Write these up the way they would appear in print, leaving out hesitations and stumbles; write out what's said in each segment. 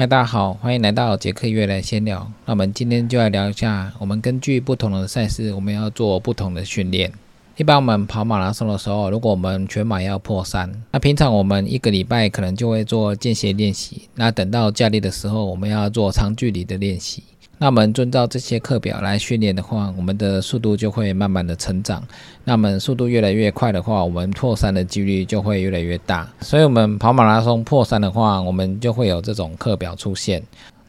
嗨，大家好，欢迎来到杰克越野闲聊。那我们今天就来聊一下，我们根据不同的赛事，我们要做不同的训练。一般我们跑马拉松的时候，如果我们全马要破3，那平常我们一个礼拜可能就会做间歇练习。那等到假日的时候，我们要做长距离的练习。那我们遵照这些课表来训练的话，我们的速度就会慢慢的成长。那我们速度越来越快的话，我们破3的几率就会越来越大。所以我们跑马拉松破3的话，我们就会有这种课表出现。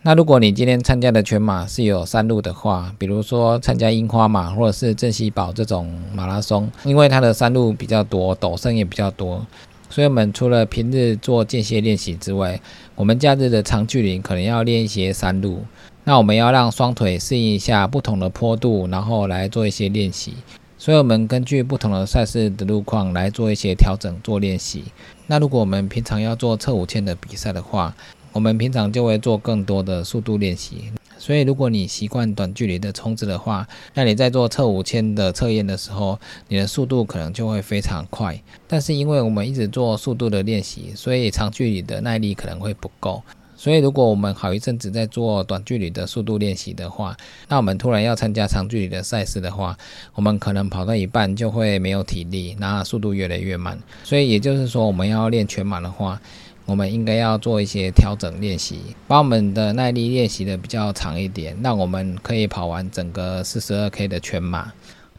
那如果你今天参加的全马是有山路的话，比如说参加樱花马或者是镇西堡这种马拉松，因为它的山路比较多，陡升也比较多，所以我们除了平日做间歇练习之外，我们假日的长距离可能要练一些山路。那我们要让双腿适应一下不同的坡度，然后来做一些练习。所以我们根据不同的赛事的路况来做一些调整，做练习。那如果我们平常要做测5000的比赛的话，我们平常就会做更多的速度练习。所以如果你习惯短距离的冲刺的话，那你在做测5000的测验的时候，你的速度可能就会非常快。但是因为我们一直做速度的练习，所以长距离的耐力可能会不够。所以如果我们好一阵子在做短距离的速度练习的话，那我们突然要参加长距离的赛事的话，我们可能跑到一半就会没有体力，那速度越来越慢。所以也就是说，我们要练全马的话，我们应该要做一些调整练习，把我们的耐力练习的比较长一点，让我们可以跑完整个 42K 的全马。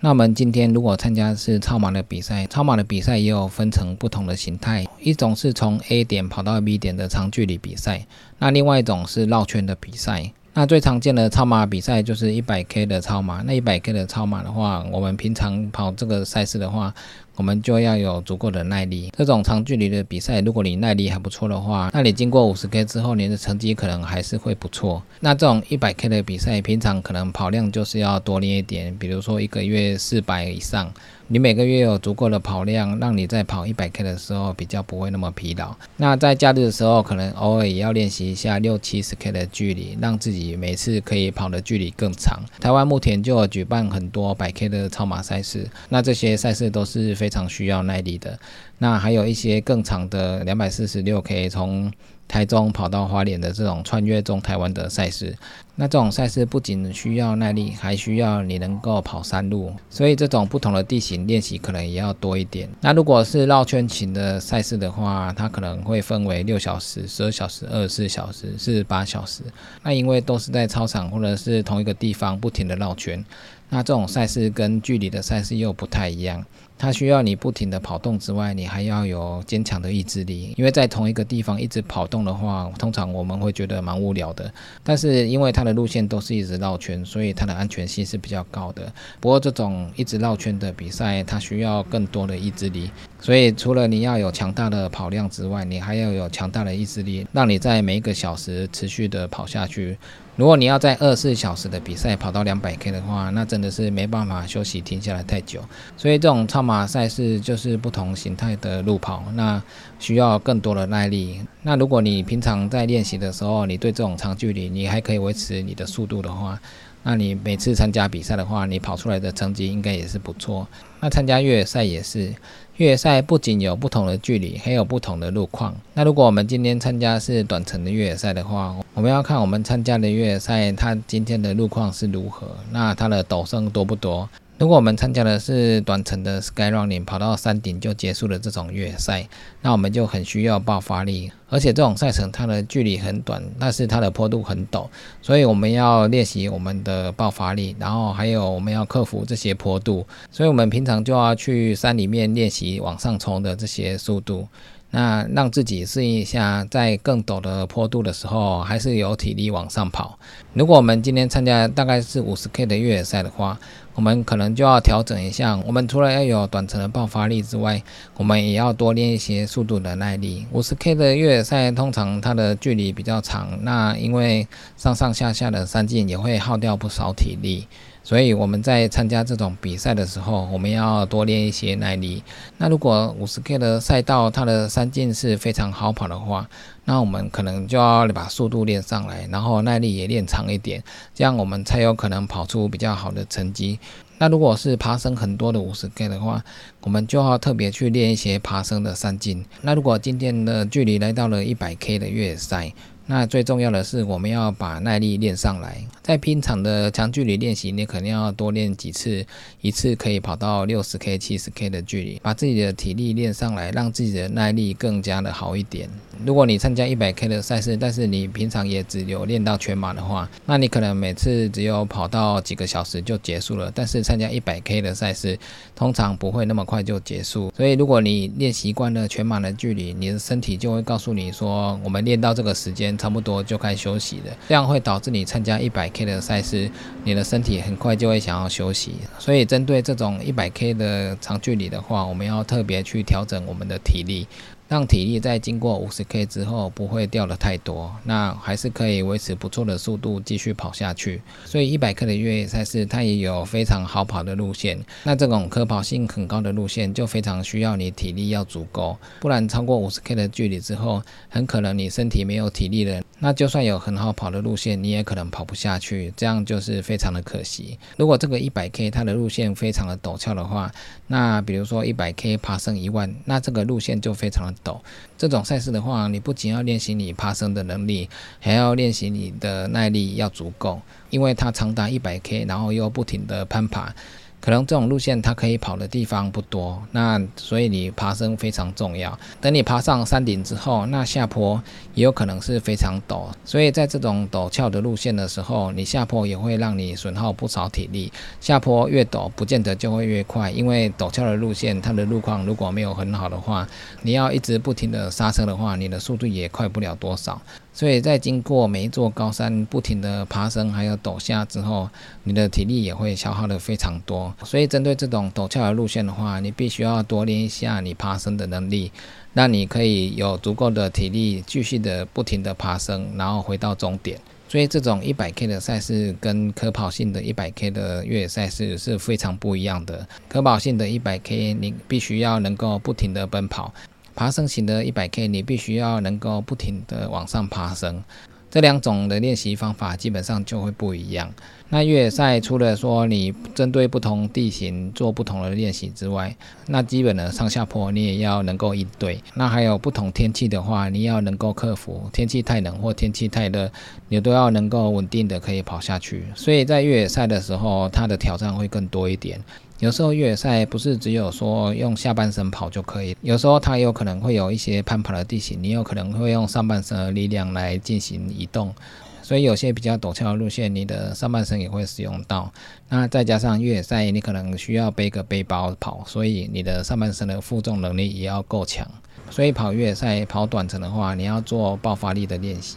那我们今天如果参加是超马的比赛，超马的比赛也有分成不同的形态，一种是从 A 点跑到 B 点的长距离比赛，那另外一种是绕圈的比赛。那最常见的超马比赛就是 100K 的超马。那 100K 的超马的话，我们平常跑这个赛事的话，我们就要有足够的耐力。这种长距离的比赛，如果你耐力还不错的话，那你经过 50K 之后，你的成绩可能还是会不错。那这种 100K 的比赛，平常可能跑量就是要多练一点，比如说一个月400以上，你每个月有足够的跑量，让你在跑 100K 的时候比较不会那么疲劳。那在假日的时候，可能偶尔也要练习一下 60-70K 的距离，让自己每次可以跑的距离更长。台湾目前就有举办很多 100K 的超马赛事，那这些赛事都是非常需要耐力的。那还有一些更长的 246K， 从台中跑到花莲的这种穿越中台湾的赛事，那这种赛事不仅需要耐力，还需要你能够跑山路，所以这种不同的地形练习可能也要多一点。那如果是绕圈型的赛事的话，它可能会分为6小时、12小时、24小时、48小时。那因为都是在操场或者是同一个地方不停的绕圈，那这种赛事跟距离的赛事又不太一样，它需要你不停的跑动之外，你还要有坚强的意志力。因为在同一个地方一直跑动的话，通常我们会觉得蛮无聊的，但是因为它的路线都是一直绕圈，所以它的安全性是比较高的。不过这种一直绕圈的比赛，它需要更多的意志力，所以除了你要有强大的跑量之外，你还要有强大的意志力，让你在每一个小时持续的跑下去。如果你要在24小时的比赛跑到 200K 的话，那真的是没办法休息停下来太久。所以这种超马赛事就是不同形态的路跑，那需要更多的耐力。那如果你平常在练习的时候，你对这种长距离你还可以维持你的速度的话，那你每次参加比赛的话，你跑出来的成绩应该也是不错。那参加越野赛也是，越野赛不仅有不同的距离，还有不同的路况。那如果我们今天参加是短程的越野赛的话，我们要看我们参加的越野赛它今天的路况是如何，那它的陡升多不多。如果我们参加的是短程的 skyrunning， 跑到山顶就结束了这种越野赛，那我们就很需要爆发力。而且这种赛程它的距离很短，但是它的坡度很陡，所以我们要练习我们的爆发力，然后还有我们要克服这些坡度。所以我们平常就要去山里面练习往上冲的这些速度，那让自己适应一下，在更陡的坡度的时候，还是有体力往上跑。如果我们今天参加大概是 50K 的越野赛的话，我们可能就要调整一下，我们除了要有短程的爆发力之外，我们也要多练一些速度的耐力。 50K 的越野赛通常它的距离比较长，那因为上上下下的山径也会耗掉不少体力，所以我们在参加这种比赛的时候，我们要多练一些耐力。那如果 50K 的赛道它的山径是非常好跑的话，那我们可能就要把速度练上来，然后耐力也练长一点，这样我们才有可能跑出比较好的成绩。那如果是爬升很多的 50K 的话，我们就要特别去练一些爬升的山径。那如果今天的距离来到了 100K 的越野赛，那最重要的是，我们要把耐力练上来。在平常的长距离练习，你肯定要多练几次，一次可以跑到 60K、70K 的距离，把自己的体力练上来，让自己的耐力更加的好一点。如果你参加 100K 的赛事，但是你平常也只有练到全马的话，那你可能每次只有跑到几个小时就结束了。但是参加 100K 的赛事，通常不会那么快就结束。所以如果你练习惯了全马的距离，你的身体就会告诉你说，我们练到这个时间，差不多就该休息了，这样会导致你参加 100K 的赛事，你的身体很快就会想要休息。所以针对这种 100K 的长距离的话，我们要特别去调整我们的体力，让体力在经过 50K 之后不会掉的太多，那还是可以维持不错的速度继续跑下去。所以 100K 的越野赛事它也有非常好跑的路线，那这种可跑性很高的路线就非常需要你体力要足够，不然超过 50K 的距离之后，很可能你身体没有体力了，那就算有很好跑的路线，你也可能跑不下去，这样就是非常的可惜。如果这个 100K 它的路线非常的陡峭的话，那比如说 100K 爬升10000，那这个路线就非常的陡。这种赛事的话，你不仅要练习你爬升的能力，还要练习你的耐力要足够，因为它长达 100K， 然后又不停的攀爬，可能这种路线它可以跑的地方不多，那所以你爬升非常重要。等你爬上山顶之后，那下坡也有可能是非常陡，所以在这种陡峭的路线的时候，你下坡也会让你损耗不少体力。下坡越陡不见得就会越快，因为陡峭的路线它的路况如果没有很好的话，你要一直不停的刹车的话，你的速度也快不了多少。所以在经过每一座高山不停的爬升还有陡下之后，你的体力也会消耗的非常多。所以针对这种陡峭的路线的话，你必须要多练一下你爬升的能力，让你可以有足够的体力继续的不停的爬升，然后回到终点。所以这种 100K 的赛事跟可跑性的 100K 的越野赛事是非常不一样的。可跑性的 100K 你必须要能够不停的奔跑，爬升型的 100K 你必须要能够不停的往上爬升，这两种的练习方法基本上就会不一样。那越野赛除了说你针对不同地形做不同的练习之外，那基本的上下坡你也要能够应对，那还有不同天气的话，你要能够克服，天气太冷或天气太热，你都要能够稳定的可以跑下去。所以在越野赛的时候，它的挑战会更多一点。有时候越野赛不是只有说用下半身跑就可以，有时候它也有可能会有一些攀爬的地形，你有可能会用上半身的力量来进行移动，所以有些比较陡峭的路线，你的上半身也会使用到。那再加上越野赛你可能需要背个背包跑，所以你的上半身的负重能力也要够强。所以跑越野赛跑短程的话，你要做爆发力的练习，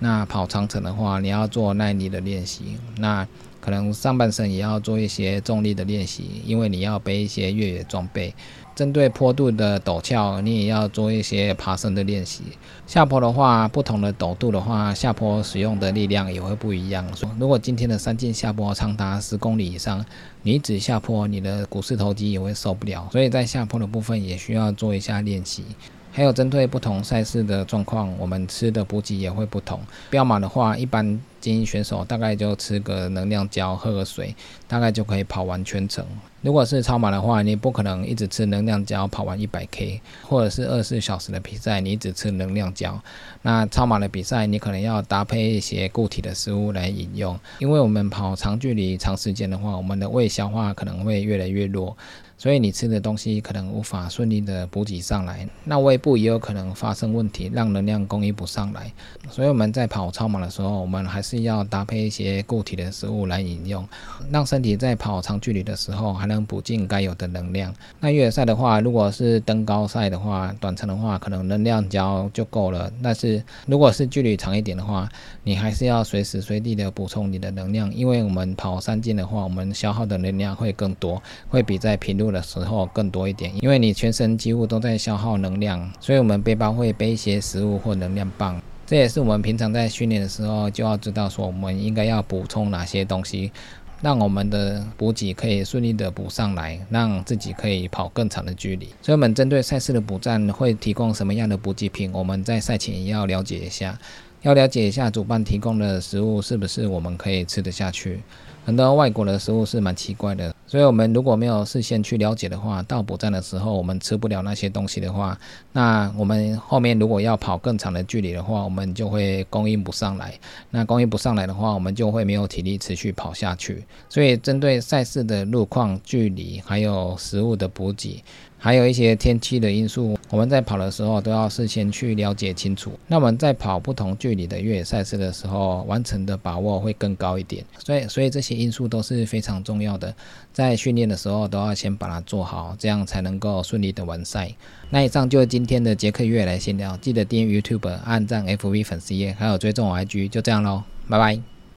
那跑长程的话，你要做耐力的练习，那可能上半身也要做一些重力的练习，因为你要背一些越野装备。针对坡度的陡峭，你也要做一些爬升的练习。下坡的话，不同的陡度的话，下坡使用的力量也会不一样。如果今天的山径下坡长达10公里以上，你一直下坡，你的股四头肌也会受不了，所以在下坡的部分也需要做一下练习。还有针对不同赛事的状况，我们吃的补给也会不同。标马的话，一般精英选手大概就吃个能量胶，喝个水，大概就可以跑完全程。如果是超马的话，你不可能一直吃能量胶跑完 100K， 或者是24小时的比赛你一直吃能量胶。那超马的比赛你可能要搭配一些固体的食物来饮用，因为我们跑长距离长时间的话，我们的胃消化可能会越来越弱，所以你吃的东西可能无法顺利的补给上来，那胃部也有可能发生问题，让能量供应不上来。所以我们在跑超马的时候，我们还是要搭配一些固体的食物来饮用，让身体在跑长距离的时候还能补进该有的能量。那越野赛的话，如果是登高赛的话，短程的话可能能量胶就够了，但是如果是距离长一点的话，你还是要随时随地的补充你的能量，因为我们跑山径的话，我们消耗的能量会更多，会比在平路的时候更多一点，因为你全身几乎都在消耗能量，所以我们背包会背一些食物或能量棒。这也是我们平常在训练的时候就要知道说，我们应该要补充哪些东西，让我们的补给可以顺利的补上来，让自己可以跑更长的距离。所以我们针对赛事的补站会提供什么样的补给品，我们在赛前也要了解一下，主办提供的食物是不是我们可以吃得下去。很多外国的食物是蛮奇怪的，所以我们如果没有事先去了解的话，到补站的时候我们吃不了那些东西的话，那我们后面如果要跑更长的距离的话，我们就会供应不上来，那供应不上来的话，我们就会没有体力持续跑下去。所以针对赛事的路况、距离，还有食物的补给，还有一些天气的因素，我们在跑的时候都要事先去了解清楚，那我们在跑不同距离的越野赛事的时候，完成的把握会更高一点。所以这些因素都是非常重要的，在训练的时候都要先把它做好，这样才能够顺利的完赛。那以上就是今天的捷克越野来闲聊，记得订阅 YouTube、按赞 FB 粉丝页，还有追踪我 IG， 就这样咯，拜拜。